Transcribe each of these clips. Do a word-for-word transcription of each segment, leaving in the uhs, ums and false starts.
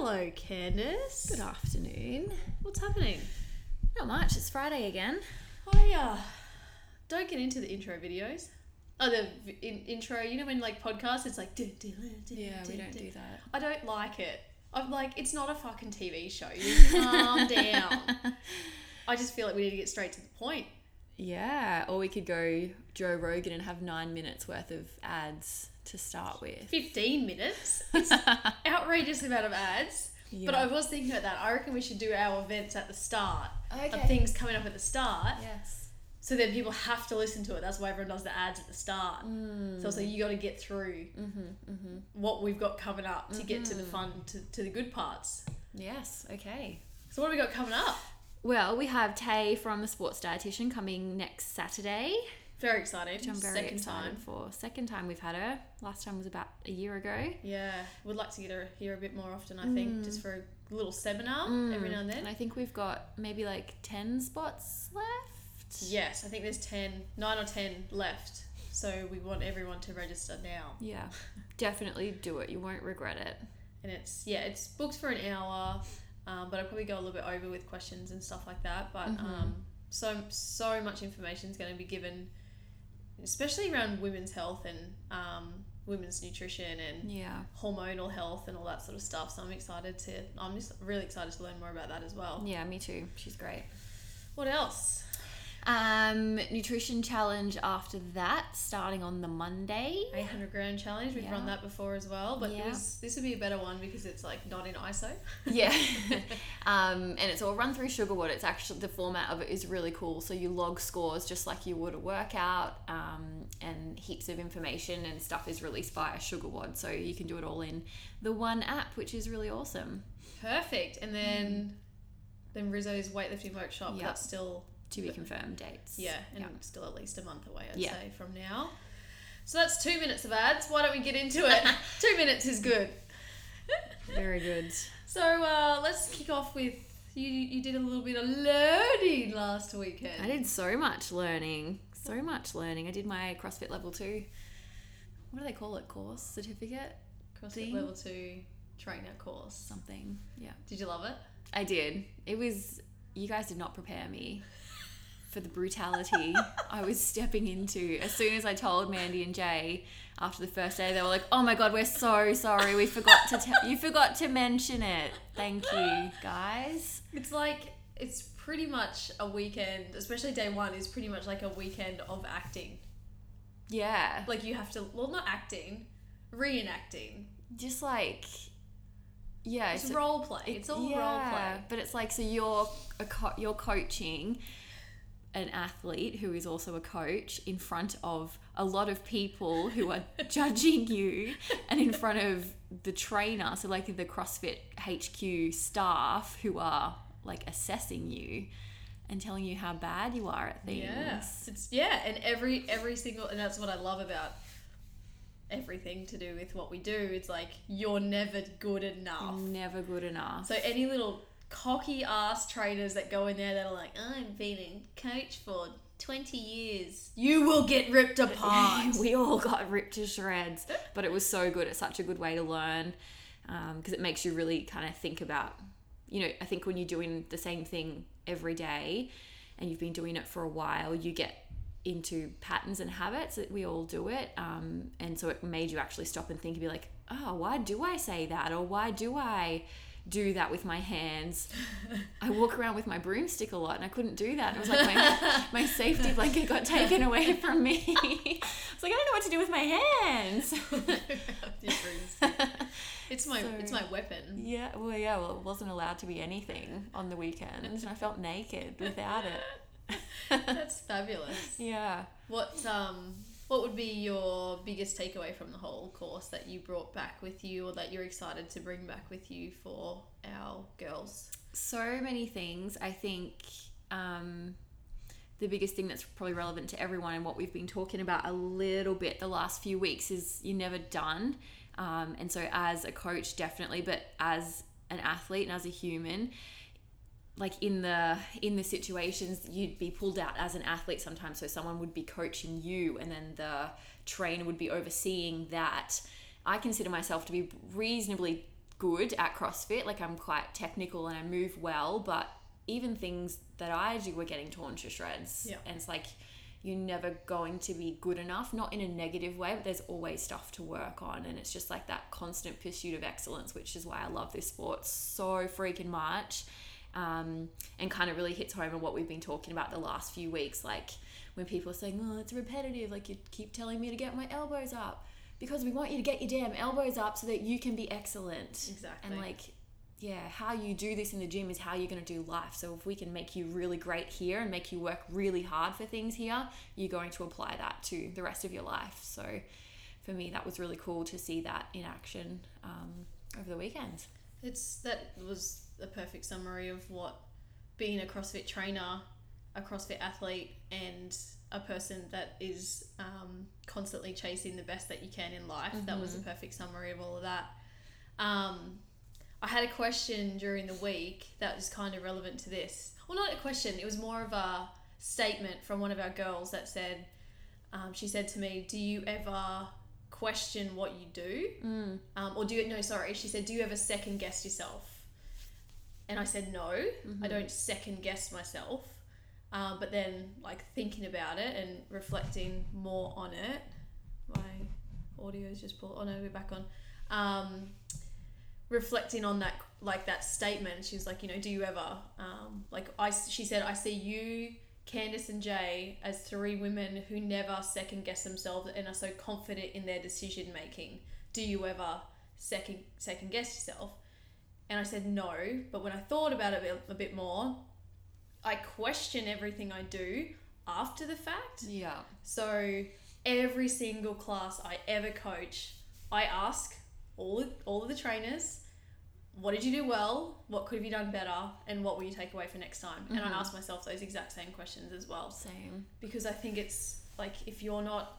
Hello, Candice. Good afternoon. What's happening? Not much. It's Friday again. I uh, don't get into the intro videos. Oh, the in- intro. You know when like podcasts, it's like... Do, do, do, yeah, do, we don't do. do that. I don't like it. I'm like, it's not a fucking T V show. You calm down. I just feel like we need to get straight to the point. Yeah. Or we could go Joe Rogan and have nine minutes worth of ads to start with. fifteen minutes. It's outrageous amount of ads. Yeah. But I was thinking about that. I reckon we should do our events at the start. Okay. Of things coming up at the start. Yes. So then people have to listen to it. That's why everyone does the ads at the start. Mm. So it's like you got to get through mm-hmm, mm-hmm. what we've got coming up to mm-hmm. get to the fun, to, to the good parts. Yes. Okay. So what have we got coming up? Well, we have Tay from the Sports Dietitian coming next Saturday. Very exciting. Which I'm very Second excited time. for. Second time we've had her. Last time was about a year ago. Yeah. We'd like to get her here a bit more often, I mm. think, just for a little seminar mm. every now and then. And I think we've got maybe like ten spots left. Yes. I think there's ten, nine or ten left. So we want everyone to register now. Yeah. Definitely do it. You won't regret it. And it's, yeah, it's booked for an hour, um, but I'll probably go a little bit over with questions and stuff like that. But mm-hmm. um, so, so much information is going to be given, especially around women's health and um, women's nutrition and yeah. hormonal health and all that sort of stuff. So I'm excited to, I'm just really excited to learn more about that as well. Yeah, me too. She's great. What else? Um, nutrition challenge after that, starting on the Monday. eight hundred grand challenge. We've yeah. run that before as well, but yeah. this, this would be a better one because it's like not in I S O. yeah. um, and it's all run through SugarWOD. It's actually, the format of it is really cool. So you log scores just like you would a workout, um, and heaps of information and stuff is released via SugarWOD. So you can do it all in the one app, which is really awesome. Perfect. And then, mm. then Rizzo's Weightlifting Workshop. Yep. That's still... to be confirmed dates. Yeah, and yep. still at least a month away, I'd yeah. say, from now. So that's two minutes of ads. Why don't we get into it? Two minutes is good. Very good. So uh, let's kick off with, you You did a little bit of learning last weekend. I did so much learning. So much learning. I did my CrossFit Level two, what do they call it, course, certificate? CrossFit thing? Level two trainer course. Something, yeah. Did you love it? I did. It was, you guys did not prepare me for the brutality I was stepping into. As soon as I told Mandy and Jay after the first day, they were like, "Oh my god, we're so sorry. We forgot to te- you forgot to mention it. Thank you, guys." It's like, it's pretty much a weekend, especially day one is pretty much like a weekend of acting. Yeah. Like you have to, well, not acting, reenacting. Just like, yeah, it's, it's role play. It, it's all yeah, role play. But it's like, so you're a co- you're coaching an athlete who is also a coach in front of a lot of people who are judging you and in front of the trainer, so like the CrossFit H Q staff who are like assessing you and telling you how bad you are at things. Yeah, it's, yeah. and every every single, and that's what I love about everything to do with what we do, it's like you're never good enough. Never good enough. So any little cocky ass trainers that go in there that are like, "I've been a coach for twenty years. You will get ripped apart." We all got ripped to shreds, but it was so good. It's such a good way to learn um, because it makes you really kind of think about, you know, I think when you're doing the same thing every day and you've been doing it for a while, you get into patterns and habits that we all do it. Um, and so it made you actually stop and think and be like, "Oh, why do I say that? Or why do I do that with my hands? I walk around with my broomstick a lot and I couldn't do that." It was like my my safety blanket got taken away from me. I was like, I don't know what to do with my hands. It's my so, it's my weapon. Yeah, well, yeah, well, it wasn't allowed to be anything on the weekend, and I felt naked without it. That's fabulous. Yeah. What um what would be your biggest takeaway from the whole course that you brought back with you, or that you're excited to bring back with you for our girls? So many things. I think um, the biggest thing that's probably relevant to everyone and what we've been talking about a little bit the last few weeks is you're never done. Um, and so as a coach, definitely, but as an athlete and as a human, like in the in the situations, you'd be pulled out as an athlete sometimes. So someone would be coaching you and then the trainer would be overseeing that. I consider myself to be reasonably good at CrossFit. Like, I'm quite technical and I move well, but even things that I do were getting torn to shreds. Yeah. And it's like, you're never going to be good enough, not in a negative way, but there's always stuff to work on. And it's just like that constant pursuit of excellence, which is why I love this sport so freaking much. Um, and kind of really hits home on what we've been talking about the last few weeks. Like, when people are saying, oh, it's repetitive, like, you keep telling me to get my elbows up, because we want you to get your damn elbows up so that you can be excellent. Exactly. And like, yeah, how you do this in the gym is how you're going to do life. So if we can make you really great here and make you work really hard for things here, you're going to apply that to the rest of your life. So for me, that was really cool to see that in action um, over the weekend. It's that was a perfect summary of what being a CrossFit trainer, a CrossFit athlete, and a person that is um, constantly chasing the best that you can in life. Mm-hmm. That was a perfect summary of all of that. Um, I had a question during the week that was kind of relevant to this. Well, not a question. It was more of a statement from one of our girls that said, um, she said to me, do you ever question what you do? Mm. Um, or do you, no, sorry. She said, do you ever second guess yourself? And I said, no, mm-hmm. I don't second guess myself. Uh, but then, like, thinking about it and reflecting more on it, my audio's just pulled. Oh no, we're back on. Um, reflecting on that, like, that statement, she was like, you know, do you ever, um, like, I, she said, I see you, Candace and Jay as three women who never second guess themselves and are so confident in their decision making. Do you ever second second guess yourself? And I said, no, but when I thought about it a bit, a bit more, I question everything I do after the fact. Yeah. So every single class I ever coach, I ask all of, all of the trainers, what did you do well? What could have you done better? And what will you take away for next time? Mm-hmm. And I ask myself those exact same questions as well. Same. Because I think it's like, if you're not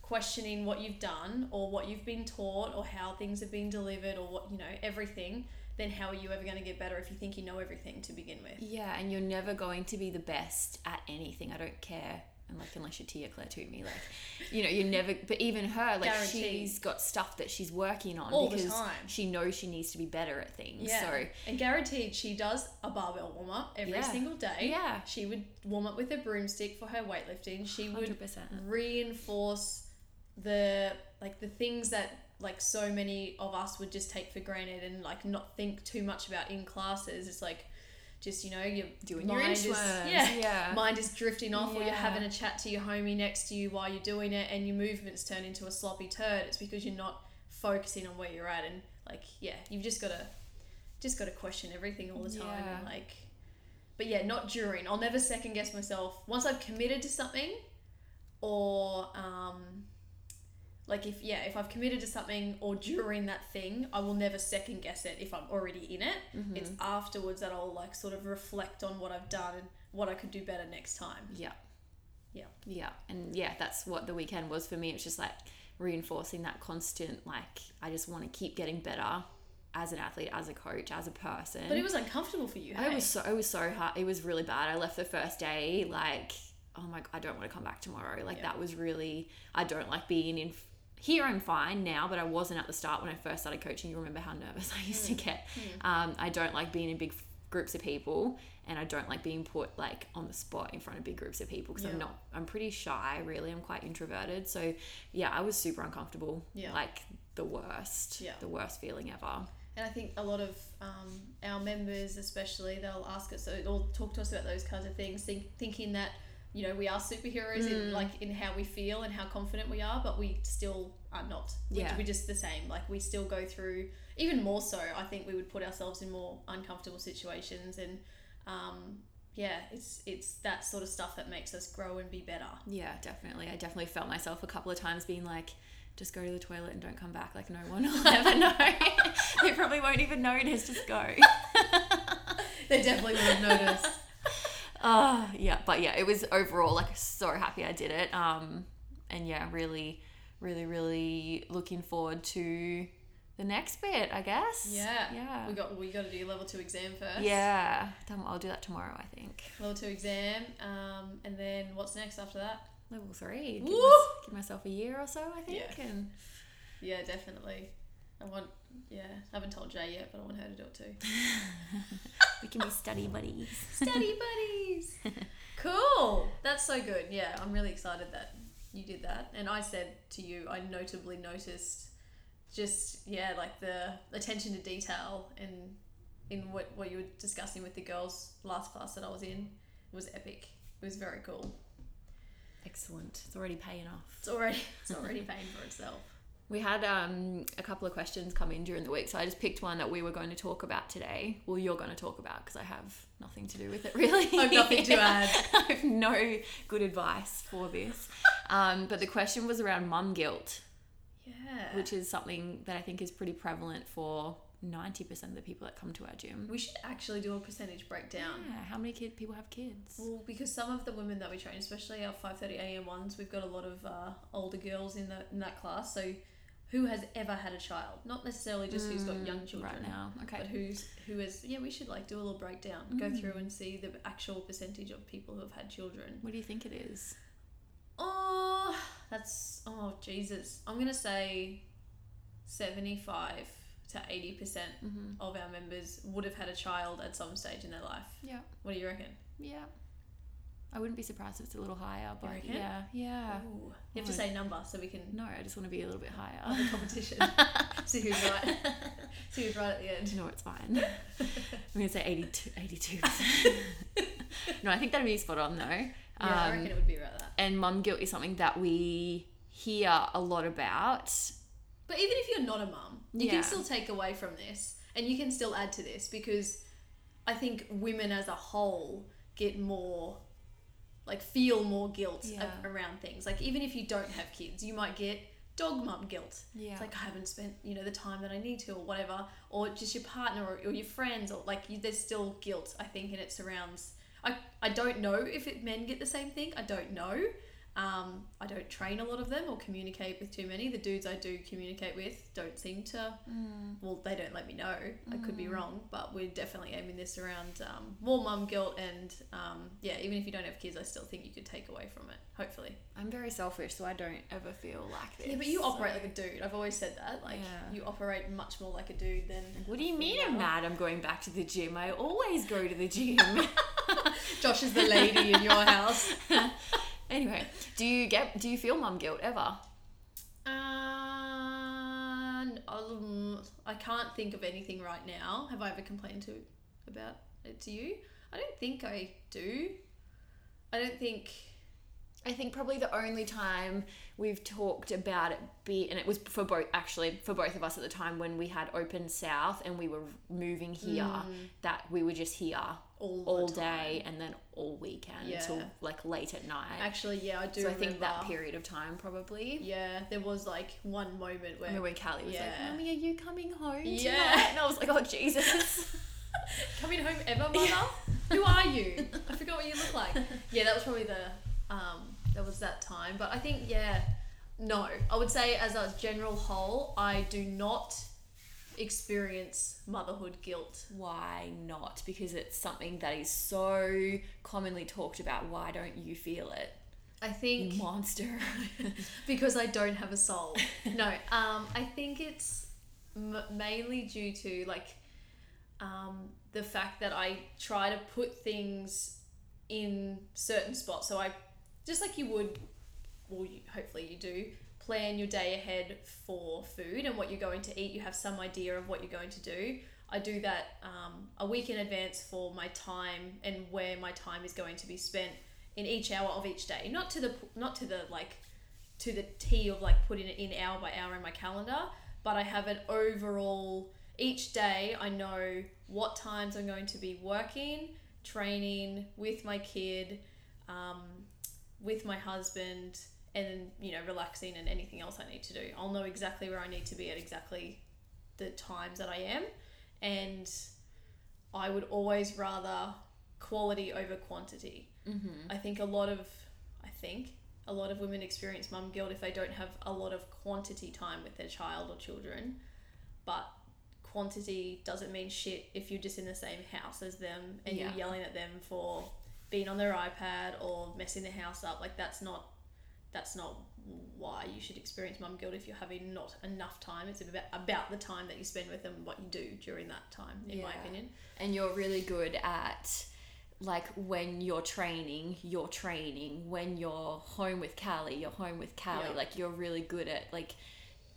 questioning what you've done or what you've been taught or how things have been delivered or what, you know, everything, then how are you ever going to get better if you think you know everything to begin with? Yeah, and you're never going to be the best at anything. I don't care. And like, unless you're Tia Claire to me, like, you know, you're never, but even her, like, guaranteed. She's got stuff that she's working on all because the time. She knows she needs to be better at things. Yeah. So, and guaranteed she does a barbell warm up every yeah. single day. Yeah. She would warm up with a broomstick for her weightlifting. She one hundred percent would reinforce the, like, the things that, like, so many of us would just take for granted and, like, not think too much about in classes. It's like, just, you know, you're doing your inch worms. Yeah, yeah. Mind is drifting off, yeah. or you're having a chat to your homie next to you while you're doing it and your movements turn into a sloppy turd. It's because you're not focusing on where you're at. And, like, yeah, you've just got to just got to question everything all the time. Yeah. And, like, but yeah, not during. I'll never second guess myself. Once I've committed to something, or um like, if, yeah, if I've committed to something or during that thing, I will never second guess it if I'm already in it. Mm-hmm. It's afterwards that I'll, like, sort of reflect on what I've done and what I could do better next time. Yeah. Yeah. Yeah. And yeah, that's what the weekend was for me. It's just like reinforcing that constant, like, I just want to keep getting better as an athlete, as a coach, as a person. But it was uncomfortable for you, hey? It was so, it was so hard. It was really bad. I left the first day, like, oh my God, I don't want to come back tomorrow. Like, yeah. that was really, I don't like being in... Here I'm fine now, but I wasn't at the start when I first started coaching. You remember how nervous I used to get. Mm. Um, I don't like being in big groups of people, and I don't like being put, like, on the spot in front of big groups of people because yeah. I'm not, I'm pretty shy really. I'm quite introverted. So yeah, I was super uncomfortable. Yeah. Like the worst, yeah. the worst feeling ever. And I think a lot of um, our members especially, they'll ask us, so they'll talk to us about those kinds of things, think, thinking that, you know, we are superheroes mm. in, like, in how we feel and how confident we are, but we still are not. We, yeah. We're just the same. Like, we still go through, even more so, I think we would put ourselves in more uncomfortable situations. And, um, yeah, it's it's that sort of stuff that makes us grow and be better. Yeah, definitely. I definitely felt myself a couple of times being like, just go to the toilet and don't come back. Like, no one will ever know. They probably won't even notice. Just go. They definitely would have noticed. Uh, yeah, but yeah, it was overall, like, so happy I did it. Um, and yeah, really, really, really looking forward to the next bit, I guess. Yeah. Yeah. We got, we got to do level two exam first. Yeah. I'll do that tomorrow, I think. Level two exam. Um, and then what's next after that? Level three. Give, my, give myself a year or so, I think. Yeah. And... yeah, definitely. I want, yeah, I haven't told Jay yet, but I want her to do it too. We can be study buddies. Study buddies. Cool. That's so good. Yeah, I'm really excited that you did that. And I said to you, I notably noticed just, yeah, like the attention to detail and in what, what you were discussing with the girls last class that I was in was epic. It was very cool. Excellent. It's already paying off. It's already it's already paying for itself. We had um, a couple of questions come in during the week, so I just picked one that we were going to talk about today. Well, you're going to talk about because I have nothing to do with it, really. I have nothing to add. I have no good advice for this. Um, but the question was around mum guilt. Yeah. Which is something that I think is pretty prevalent for ninety percent of the people that come to our gym. We should actually do a percentage breakdown. Yeah, how many kid people have kids? Well, because some of the women that we train, especially our five thirty a.m. ones, we've got a lot of uh, older girls in, the, in that class, so... Who has ever had a child? Not necessarily just mm, who's got young children right now, okay. But who's who has? Yeah, we should like do a little breakdown, mm. go through and see the actual percentage of people who have had children. What do you think it is? Oh, that's oh Jesus! I'm gonna say seventy-five to eighty percent mm-hmm. of our members would have had a child at some stage in their life. Yeah. What do you reckon? Yeah. I wouldn't be surprised if it's a little higher, but yeah, yeah. Ooh. You have to say number so we can... No, I just want to be a little bit higher. Other competition. See who's right. See who's right at the end. No, it's fine. I'm going to say eighty-two percent. No, I think that'd be spot on though. Yeah, um, I reckon it would be right that. And mum guilt is something that we hear a lot about. But even if you're not a mum, you yeah. can still take away from this and you can still add to this because I think women as a whole get more... like feel more guilt yeah. around things. Like even if you don't have kids, you might get dog mum guilt. Yeah. It's like, I haven't spent, you know, the time that I need to or whatever, or just your partner or, or your friends or like you, there's still guilt, I think, and it surrounds, I, I don't know if it, men get the same thing. I don't know. Um, I don't train a lot of them or communicate with too many. The dudes I do communicate with don't seem to, mm. well, they don't let me know. Mm. I could be wrong, but we're definitely aiming this around um, more mum guilt and um, yeah, even if you don't have kids, I still think you could take away from it, hopefully. I'm very selfish, so I don't ever feel like this. Yeah, but you so. operate like a dude. I've always said that. Like yeah. you operate much more like a dude than... What do you mean I'm mad I'm going back to the gym? I always go to the gym. Josh is the lady in your house. Anyway, do you get do you feel mum guilt ever? Um, um, I can't think of anything right now. Have I ever complained to about it to you? I don't think I do. I don't think. I think probably the only time we've talked about it be and it was for both actually for both of us at the time when we had Open South and we were moving here mm. that we were just here. All, all day and then all weekend yeah. till like late at night. Actually, yeah, I do. So I remember. think that period of time probably. Yeah, there was like one moment where. I remember when Callie was yeah. like, "Mummy, are you coming home tonight?" Yeah, and I was like, "Oh Jesus, coming home ever, mother? Yeah. Who are you? I forgot what you look like." Yeah, that was probably the um, that was that time. But I think yeah, no, I would say as a general whole, I do not. Experience motherhood guilt. Why not? Because it's something that is so commonly talked about. Why don't you feel it? I think you monster. Because I don't have a soul. No, um, I think it's m- mainly due to like um, the fact that I try to put things in certain spots. So I just like you would, well, you, hopefully you do. Plan your day ahead for food and what you're going to eat. You have some idea of what you're going to do. I do that um, a week in advance for my time and where my time is going to be spent in each hour of each day. Not to the not to the like to the T of like putting it in hour by hour in my calendar, but I have an overall each day. I know what times I'm going to be working, training with my kid, um, with my husband. And, you know, relaxing and anything else I need to do. I'll know exactly where I need to be at exactly the times that I am. And I would always rather quality over quantity. Mm-hmm. I think a lot of, I think a lot of women experience mum guilt if they don't have a lot of quantity time with their child or children. But quantity doesn't mean shit if you're just in the same house as them and yeah. you're yelling at them for being on their iPad or messing the house up. Like that's not... that's not why you should experience mum guilt if you're having not enough time. It's about, about the time that you spend with them, what you do during that time, in yeah. my opinion. And you're really good at, like, when you're training, you're training. When you're home with Callie, you're home with Callie. Yeah. Like, you're really good at, like,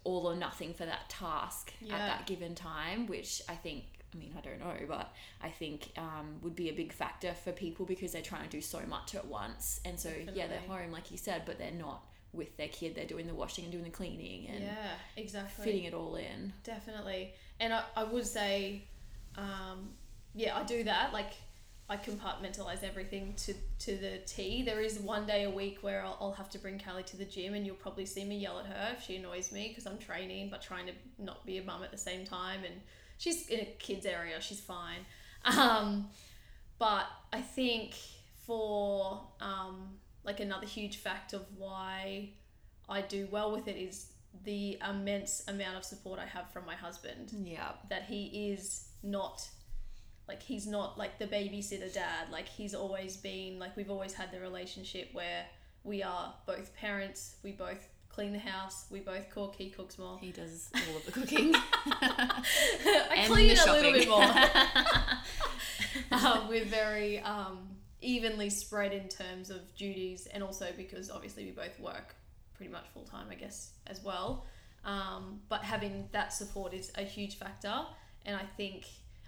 all or nothing for that task yeah. at that given time, which I think, I mean, I don't know, but I think um, would be a big factor for people because they're trying to do so much at once. And so, Definitely. yeah, they're home, like you said, but they're not with their kid. They're doing the washing and doing the cleaning and yeah, exactly. fitting it all in. Definitely. And I, I would say, um, yeah, I do that. Like, I compartmentalize everything to, to the T. There is one day a week where I'll, I'll have to bring Callie to the gym, and you'll probably see me yell at her if she annoys me because I'm training but trying to not be a mum at the same time. And she's in a kid's area. She's fine. Um, but I think for um, like another huge fact of why I do well with it is the immense amount of support I have from my husband. Yeah. That he is not... Like, he's not, like, the babysitter dad. Like, he's always been, like, we've always had the relationship where we are both parents, we both clean the house, we both cook, he cooks more. He does all of the cooking. I clean a little bit more. um, we're very um, evenly spread in terms of duties, and also because, obviously, we both work pretty much full-time, I guess, as well. Um, but having that support is a huge factor, and I think...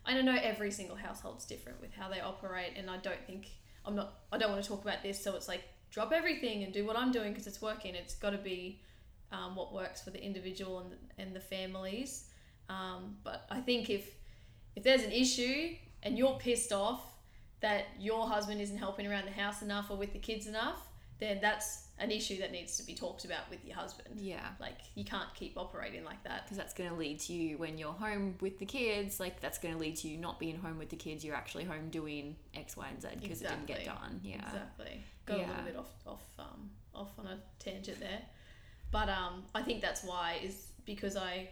I don't know, every single household's different with how they operate, and I don't think I'm not I don't want to talk about this so it's like drop everything and do what I'm doing because it's working. It's got to be um, what works for the individual and and the families, um, but I think if if there's an issue and you're pissed off that your husband isn't helping around the house enough or with the kids enough, then that's an issue that needs to be talked about with your husband. Yeah. Like, you can't keep operating like that. Because that's going to lead to you, when you're home with the kids, like, that's going to lead to you not being home with the kids. You're actually home doing X, Y, and Z because exactly. it didn't get done. Yeah. Exactly. Got yeah. a little bit off off, um, off on a tangent there. But um, I think that's why, is because I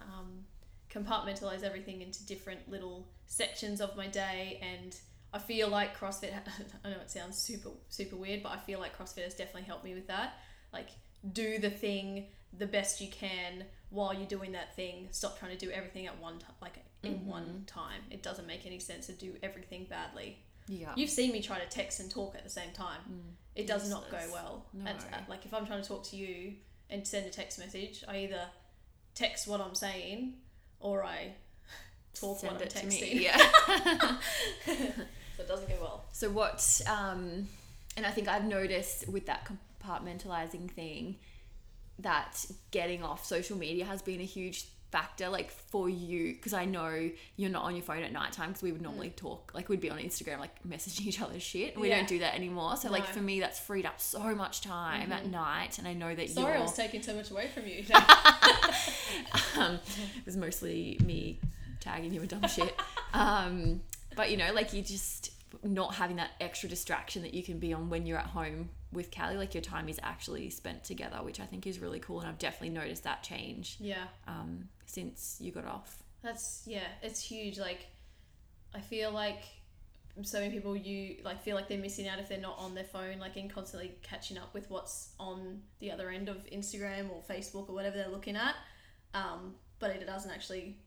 um, compartmentalise everything into different little sections of my day, and... I feel like CrossFit, I know it sounds super, super weird, but I feel like CrossFit has definitely helped me with that. Like, do the thing the best you can while you're doing that thing. Stop trying to do everything at one time, like in mm-hmm. one time. It doesn't make any sense to do everything badly. Yeah. You've seen me try to text and talk at the same time. Mm. It does yes, not go well. No. And, like, if I'm trying to talk to you and send a text message, I either text what I'm saying or I... talk Send what I'm it texting. To me. Yeah. So it doesn't go well. So what, um, and I think I've noticed with that compartmentalizing thing that getting off social media has been a huge factor, like, for you, because I know you're not on your phone at nighttime, because we would normally mm. talk, like, we'd be on Instagram, like, messaging each other shit, and we yeah. don't do that anymore. So no. like, for me, that's freed up so much time mm-hmm. at night, and I know that sorry you're... I was taking so much away from you. um, it was mostly me tagging you a dumb shit. Um, but, you know, like, you just not having that extra distraction that you can be on when you're at home with Callie. Like, your time is actually spent together, which I think is really cool. And I've definitely noticed that change. Yeah. Um, since you got off. That's, yeah, it's huge. Like, I feel like so many people, you like feel like they're missing out if they're not on their phone, like, and constantly catching up with what's on the other end of Instagram or Facebook or whatever they're looking at. Um, but it doesn't actually,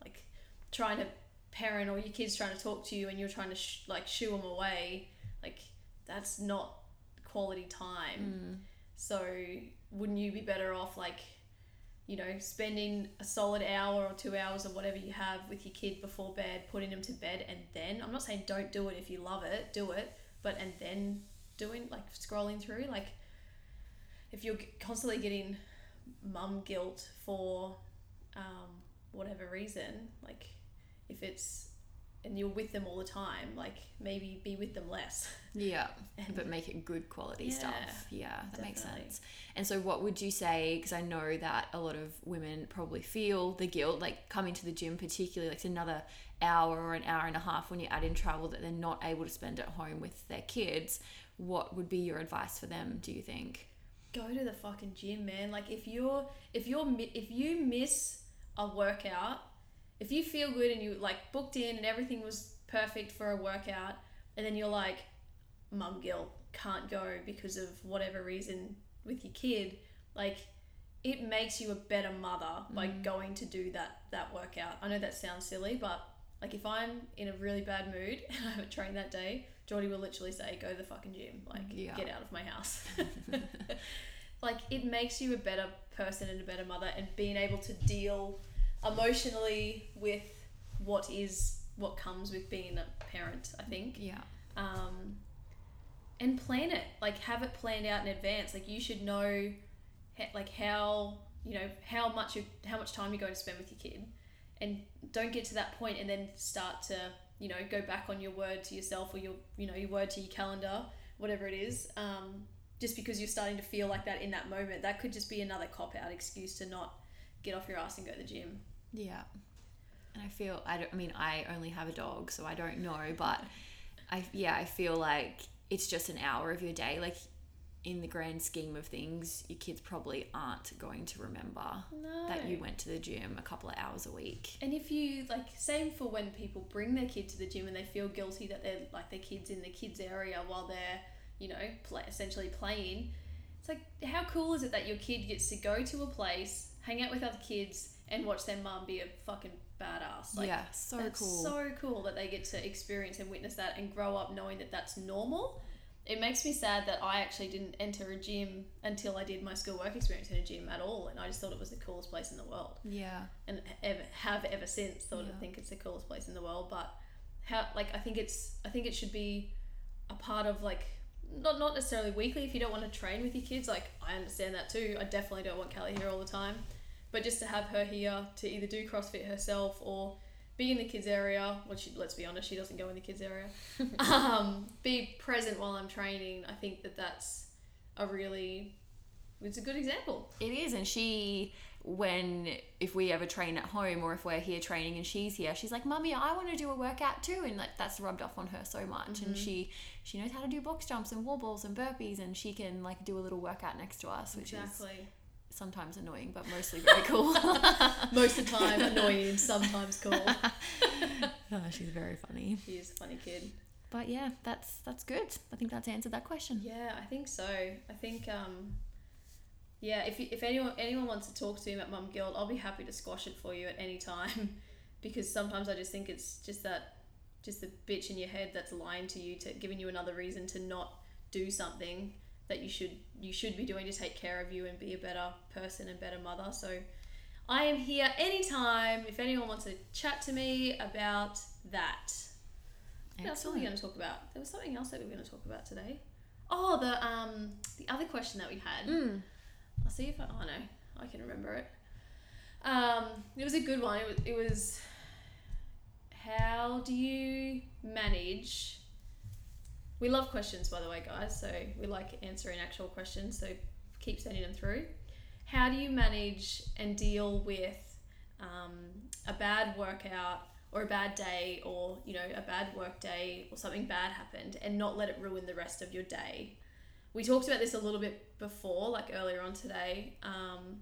like, trying to parent or your kids trying to talk to you and you're trying to sh- like shoo them away, like, that's not quality time. Mm. So wouldn't you be better off, like, you know, spending a solid hour or two hours or whatever you have with your kid before bed, putting them to bed, and then, I'm not saying don't do it if you love it, do it, but and then doing, like, scrolling through, like, if you're constantly getting mum guilt for um whatever reason, like, if it's, and you're with them all the time, like, maybe be with them less. Yeah. And, but make it good quality yeah, stuff. Yeah. That definitely. Makes sense. And so what would you say, because I know that a lot of women probably feel the guilt, like, coming to the gym particularly, like, it's another hour or an hour and a half when you add in travel that they're not able to spend at home with their kids. What would be your advice for them, do you think? Go to the fucking gym, man. Like, if you're, if you're, if you miss a workout, if you feel good and you, like, booked in and everything was perfect for a workout, and then you're like, mum guilt, can't go because of whatever reason with your kid, like it makes you a better mother by mm. going to do that that workout. I know that sounds silly, but like if I'm in a really bad mood and I haven't trained that day, Jordy will literally say, go to the fucking gym, like yeah. get out of my house. Like it makes you a better person and a better mother, and being able to deal emotionally with what is what comes with being a parent, I think. Yeah. Um, and plan it, like have it planned out in advance. Like you should know, like how you know how much you how much time you're going to spend with your kid, and don't get to that point and then start to you know go back on your word to yourself or your you know your word to your calendar, whatever it is. Um, just because you're starting to feel like that in that moment, that could just be another cop-out excuse to not get off your ass and go to the gym. Yeah. And I feel, I don't, I mean, I only have a dog, so I don't know, but I, yeah, I feel like it's just an hour of your day. Like in the grand scheme of things, your kids probably aren't going to remember no. that you went to the gym a couple of hours a week. And if you like, same for when people bring their kid to the gym and they feel guilty that they're like their kid's in the kids area while they're, you know, play, essentially playing. It's like, how cool is it that your kid gets to go to a place, hang out with other kids, and watch their mum be a fucking badass. Like, yeah, so that's cool. So cool that they get to experience and witness that and grow up knowing that that's normal. It makes me sad that I actually didn't enter a gym until I did my school work experience in a gym at all, and I just thought it was the coolest place in the world. Yeah. And ever, have ever since thought yeah. I think it's the coolest place in the world. But how? Like I think it's I think it should be a part of like not not necessarily weekly. If you don't want to train with your kids, like I understand that too. I definitely don't want Callie here all the time. But just to have her here to either do CrossFit herself or be in the kids area, which well, let's be honest, she doesn't go in the kids area, um, be present while I'm training, I think that that's a really, it's a good example. It is, and she, when, if we ever train at home or if we're here training and she's here, she's like, Mummy, I want to do a workout too, and like that's rubbed off on her so much, mm-hmm. and she she knows how to do box jumps and wobbles and burpees, and she can like do a little workout next to us, which exactly. is... sometimes annoying, but mostly very cool. Most of the time annoying, sometimes cool. No, she's very funny. She is a funny kid. But yeah, that's that's good. I think that's answered that question. Yeah, I think so. I think um, yeah. If you, if anyone anyone wants to talk to me about mum guilt, I'll be happy to squash it for you at any time, because sometimes I just think it's just that just the bitch in your head that's lying to you, to giving you another reason to not do something that you should you should be doing to take care of you and be a better person and better mother. So I am here anytime if anyone wants to chat to me about that. That's all we're going to talk about. There was something else that we were going to talk about today. Oh, the um the other question that we had. Mm. I'll see if I... Oh, no. I can remember it. Um, it was a good one. It was, it was how do you manage... We love questions, by the way, guys, so we like answering actual questions, so keep sending them through. How do you manage and deal with um, a bad workout or a bad day or, you know, a bad work day or something bad happened and not let it ruin the rest of your day? We talked about this a little bit before, like earlier on today. Um,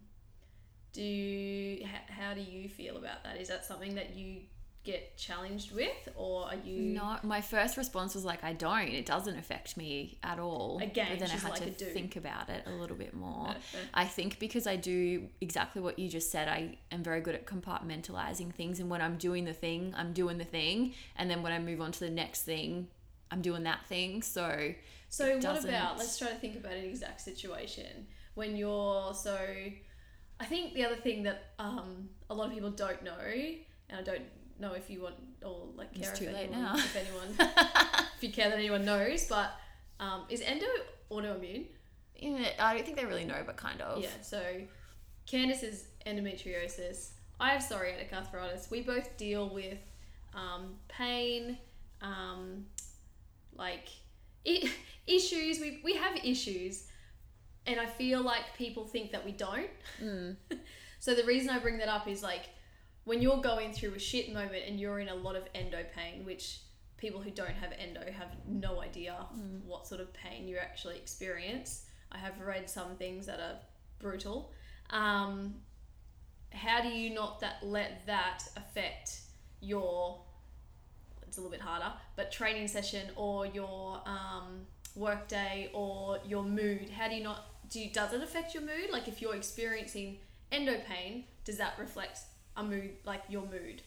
do how do you feel about that? Is that something that you... get challenged with, or are you... No, my first response was like, I don't, it doesn't affect me at all. Again, but then I had like to think about it a little bit more. I think because I do exactly what you just said, I am very good at compartmentalizing things, and when I'm doing the thing, I'm doing the thing, and then when I move on to the next thing, I'm doing that thing. So So what about, let's try to think about an exact situation when you're... So I think the other thing that um, a lot of people don't know, and I don't know if you want, or like care, it's too if, late anyone, now. if anyone if you care that anyone knows, but um is endo autoimmune? Yeah, I don't think they really know, but kind of. Yeah, so Candice is endometriosis, I have psoriatic arthritis. We both deal with um pain, um like I- issues we we have issues, and I feel like people think that we don't. Mm. So the reason I bring that up is like, when you're going through a shit moment and you're in a lot of endo pain, which people who don't have endo have no idea mm. what sort of pain you actually experience. I have read some things that are brutal. Um, how do you not that let that affect your, it's a little bit harder, but training session or your um, work day or your mood? How do you not do you, does it affect your mood? Like if you're experiencing endo pain, does that reflect a mood, like your mood?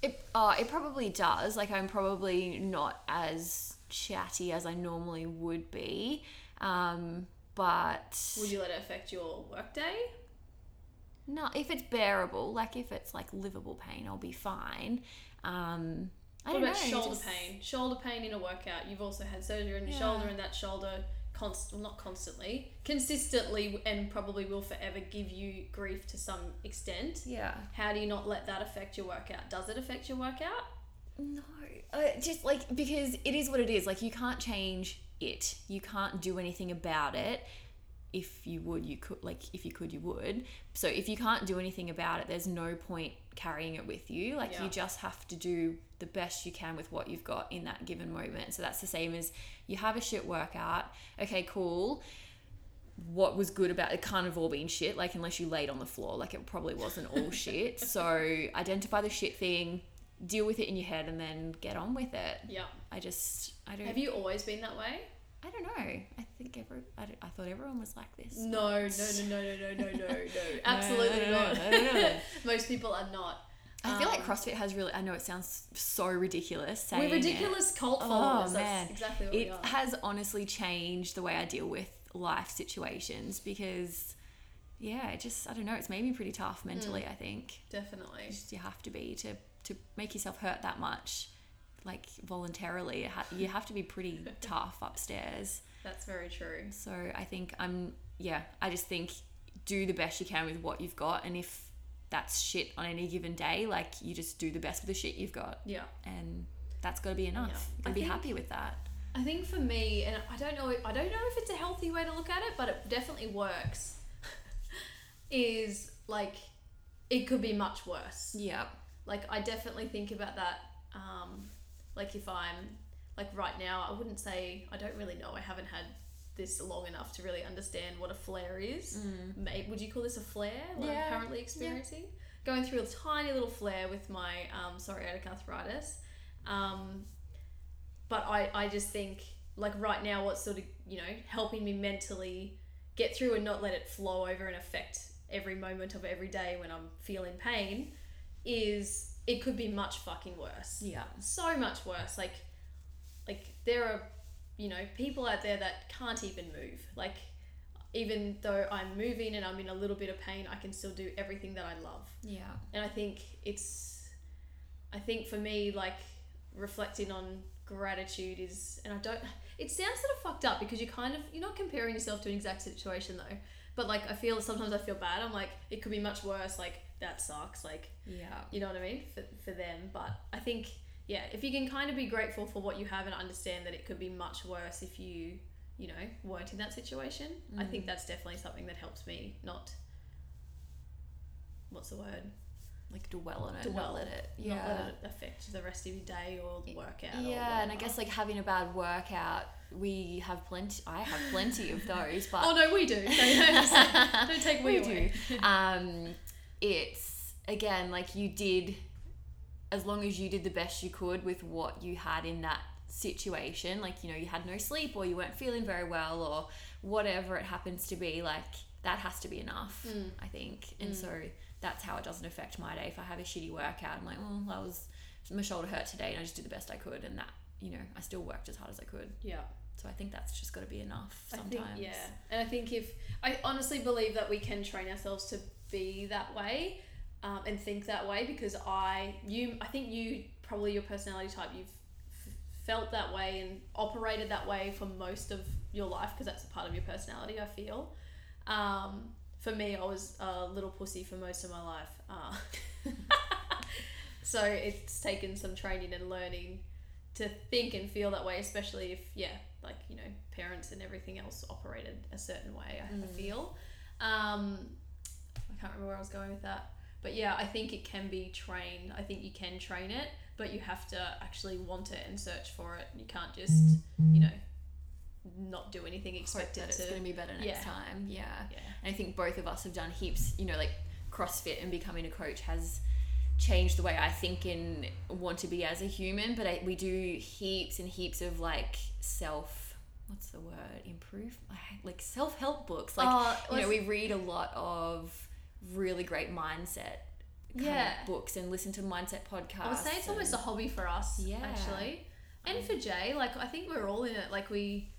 It uh, it probably does. Like I'm probably not as chatty as I normally would be. Um, but would you let it affect your work day? No, if it's bearable, like if it's like livable pain, I'll be fine. Um, I what don't about know, shoulder just... pain? Shoulder pain in a workout. You've also had surgery in your yeah. shoulder, and that shoulder const well, not constantly, consistently, and probably will forever give you grief to some extent. Yeah. How do you not let that affect your workout? Does it affect your workout? No, uh, just like because it is what it is. Like you can't change it. You can't do anything about it. If you would, you could, like, if you could, you would. So if you can't do anything about it, there's no point carrying it with you. Like yeah. you just have to do the best you can with what you've got in that given moment. So that's the same as you have a shit workout. Okay, cool. What was good about it? Can't have all been shit. Like unless you laid on the floor, like it probably wasn't all shit. So identify the shit thing, deal with it in your head, and then get on with it. Yeah. I just, I don't. Have you always been that way? I don't know. I think every, I, don't, I thought everyone was like this. No, no, no, no, no, no, no, no. Absolutely no, no, no, not. No, no, no. Most people are not. I um, feel like CrossFit has really, I know it sounds so ridiculous saying We're ridiculous it. cult followers. Oh, man. That's exactly what it we are. It has honestly changed the way I deal with life situations because, yeah, it just, I don't know, it's made me pretty tough mentally, mm, I think. Definitely. Just, you have to be to, to make yourself hurt that much. Like voluntarily, you have to be pretty tough upstairs. That's very true. So I think I'm, yeah, I just think do the best you can with what you've got. And if that's shit on any given day, like you just do the best with the shit you've got. Yeah. And that's got to be enough. Yeah. And be think, happy with that. I think for me, and I don't know, I don't know if it's a healthy way to look at it, but it definitely works, is like, it could be much worse. Yeah. Like I definitely think about that, um, like if I'm, like right now, I wouldn't say, I don't really know. I haven't had this long enough to really understand what a flare is. Mm. Maybe, would you call this a flare? What yeah. I'm currently experiencing? Yeah. Going through a tiny little flare with my um, psoriatic arthritis. Um, but I, I just think, like right now, what's sort of, you know, helping me mentally get through and not let it flow over and affect every moment of every day when I'm feeling pain is... it could be much fucking worse. Yeah. So much worse. Like, like there are, you know, people out there that can't even move. Like, even though I'm moving and I'm in a little bit of pain, I can still do everything that I love. Yeah. And I think it's, I think for me, like, reflecting on gratitude is, and I don't, it sounds sort of fucked up because you kind of, you're not comparing yourself to an exact situation though. But, like, I feel, sometimes I feel bad. I'm like, it could be much worse. Like, that sucks, like, yeah, you know what I mean, for, for them. But I think, yeah, if you can kind of be grateful for what you have and understand that it could be much worse if you, you know, weren't in that situation, mm. I think that's definitely something that helps me not, what's the word? Like dwell on it. Dwell at it. Yeah. Not let it affect the rest of your day or the workout. Yeah, or and I guess like having a bad workout, we have plenty, I have plenty of those. But oh no, we do. No, no, don't take we away. do. Um... It's again like you did, as long as you did the best you could with what you had in that situation, like, you know, you had no sleep or you weren't feeling very well or whatever it happens to be, like that has to be enough, mm. I think. And mm. so that's how it doesn't affect my day. If I have a shitty workout, I'm like, well, I was, my shoulder hurt today and I just did the best I could, and that, you know, I still worked as hard as I could. Yeah. So I think that's just got to be enough sometimes. I think, yeah. And I think if, I honestly believe that we can train ourselves to be that way um, and think that way, because I you I think you probably your personality type, you've f- felt that way and operated that way for most of your life because that's a part of your personality, I feel. Um, for me, I was a little pussy for most of my life, uh, so it's taken some training and learning to think and feel that way, especially if yeah like you know parents and everything else operated a certain way, I mm. feel. um I can't remember where I was going with that, but yeah, I think it can be trained. I think you can train it, but you have to actually want it and search for it. You can't just, you know, not do anything expected that it's to, going to be better next yeah. time. Yeah. yeah. And I think both of us have done heaps, you know, like CrossFit and becoming a coach has changed the way I think and want to be as a human, but I, we do heaps and heaps of like self what's the word, improve, like self-help books. Like, oh, you know, we read a lot of really great mindset kind yeah. of books and listen to mindset podcasts. I would say it's and, almost a hobby for us, yeah. actually. And um, for Jay, like, I think we're all in it. Like, we,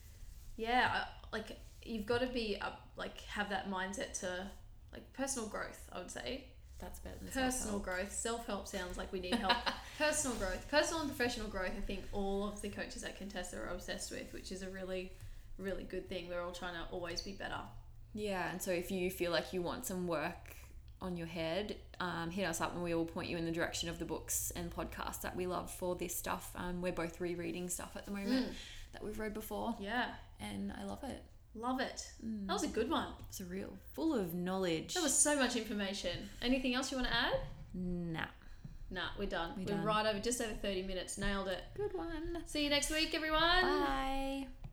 yeah, like, you've got to be, up, like, have that mindset to, like, personal growth, I would say. That's better than personal self-help. growth. Self-help sounds like we need help. Personal growth. Personal and professional growth, I think all of the coaches at Contessa are obsessed with, which is a really, really good thing. We're all trying to always be better. Yeah, and so if you feel like you want some work on your head, um, hit us up and we will point you in the direction of the books and podcasts that we love for this stuff. Um, we're both rereading stuff at the moment mm. that we've read before. Yeah. And I love it. Love it. Mm. That was a good one. It's a real full of knowledge. There was so much information. Anything else you want to add? Nah. Nah, we're done. We're, we're done. Right over, just over thirty minutes. Nailed it. Good one. See you next week, everyone. Bye.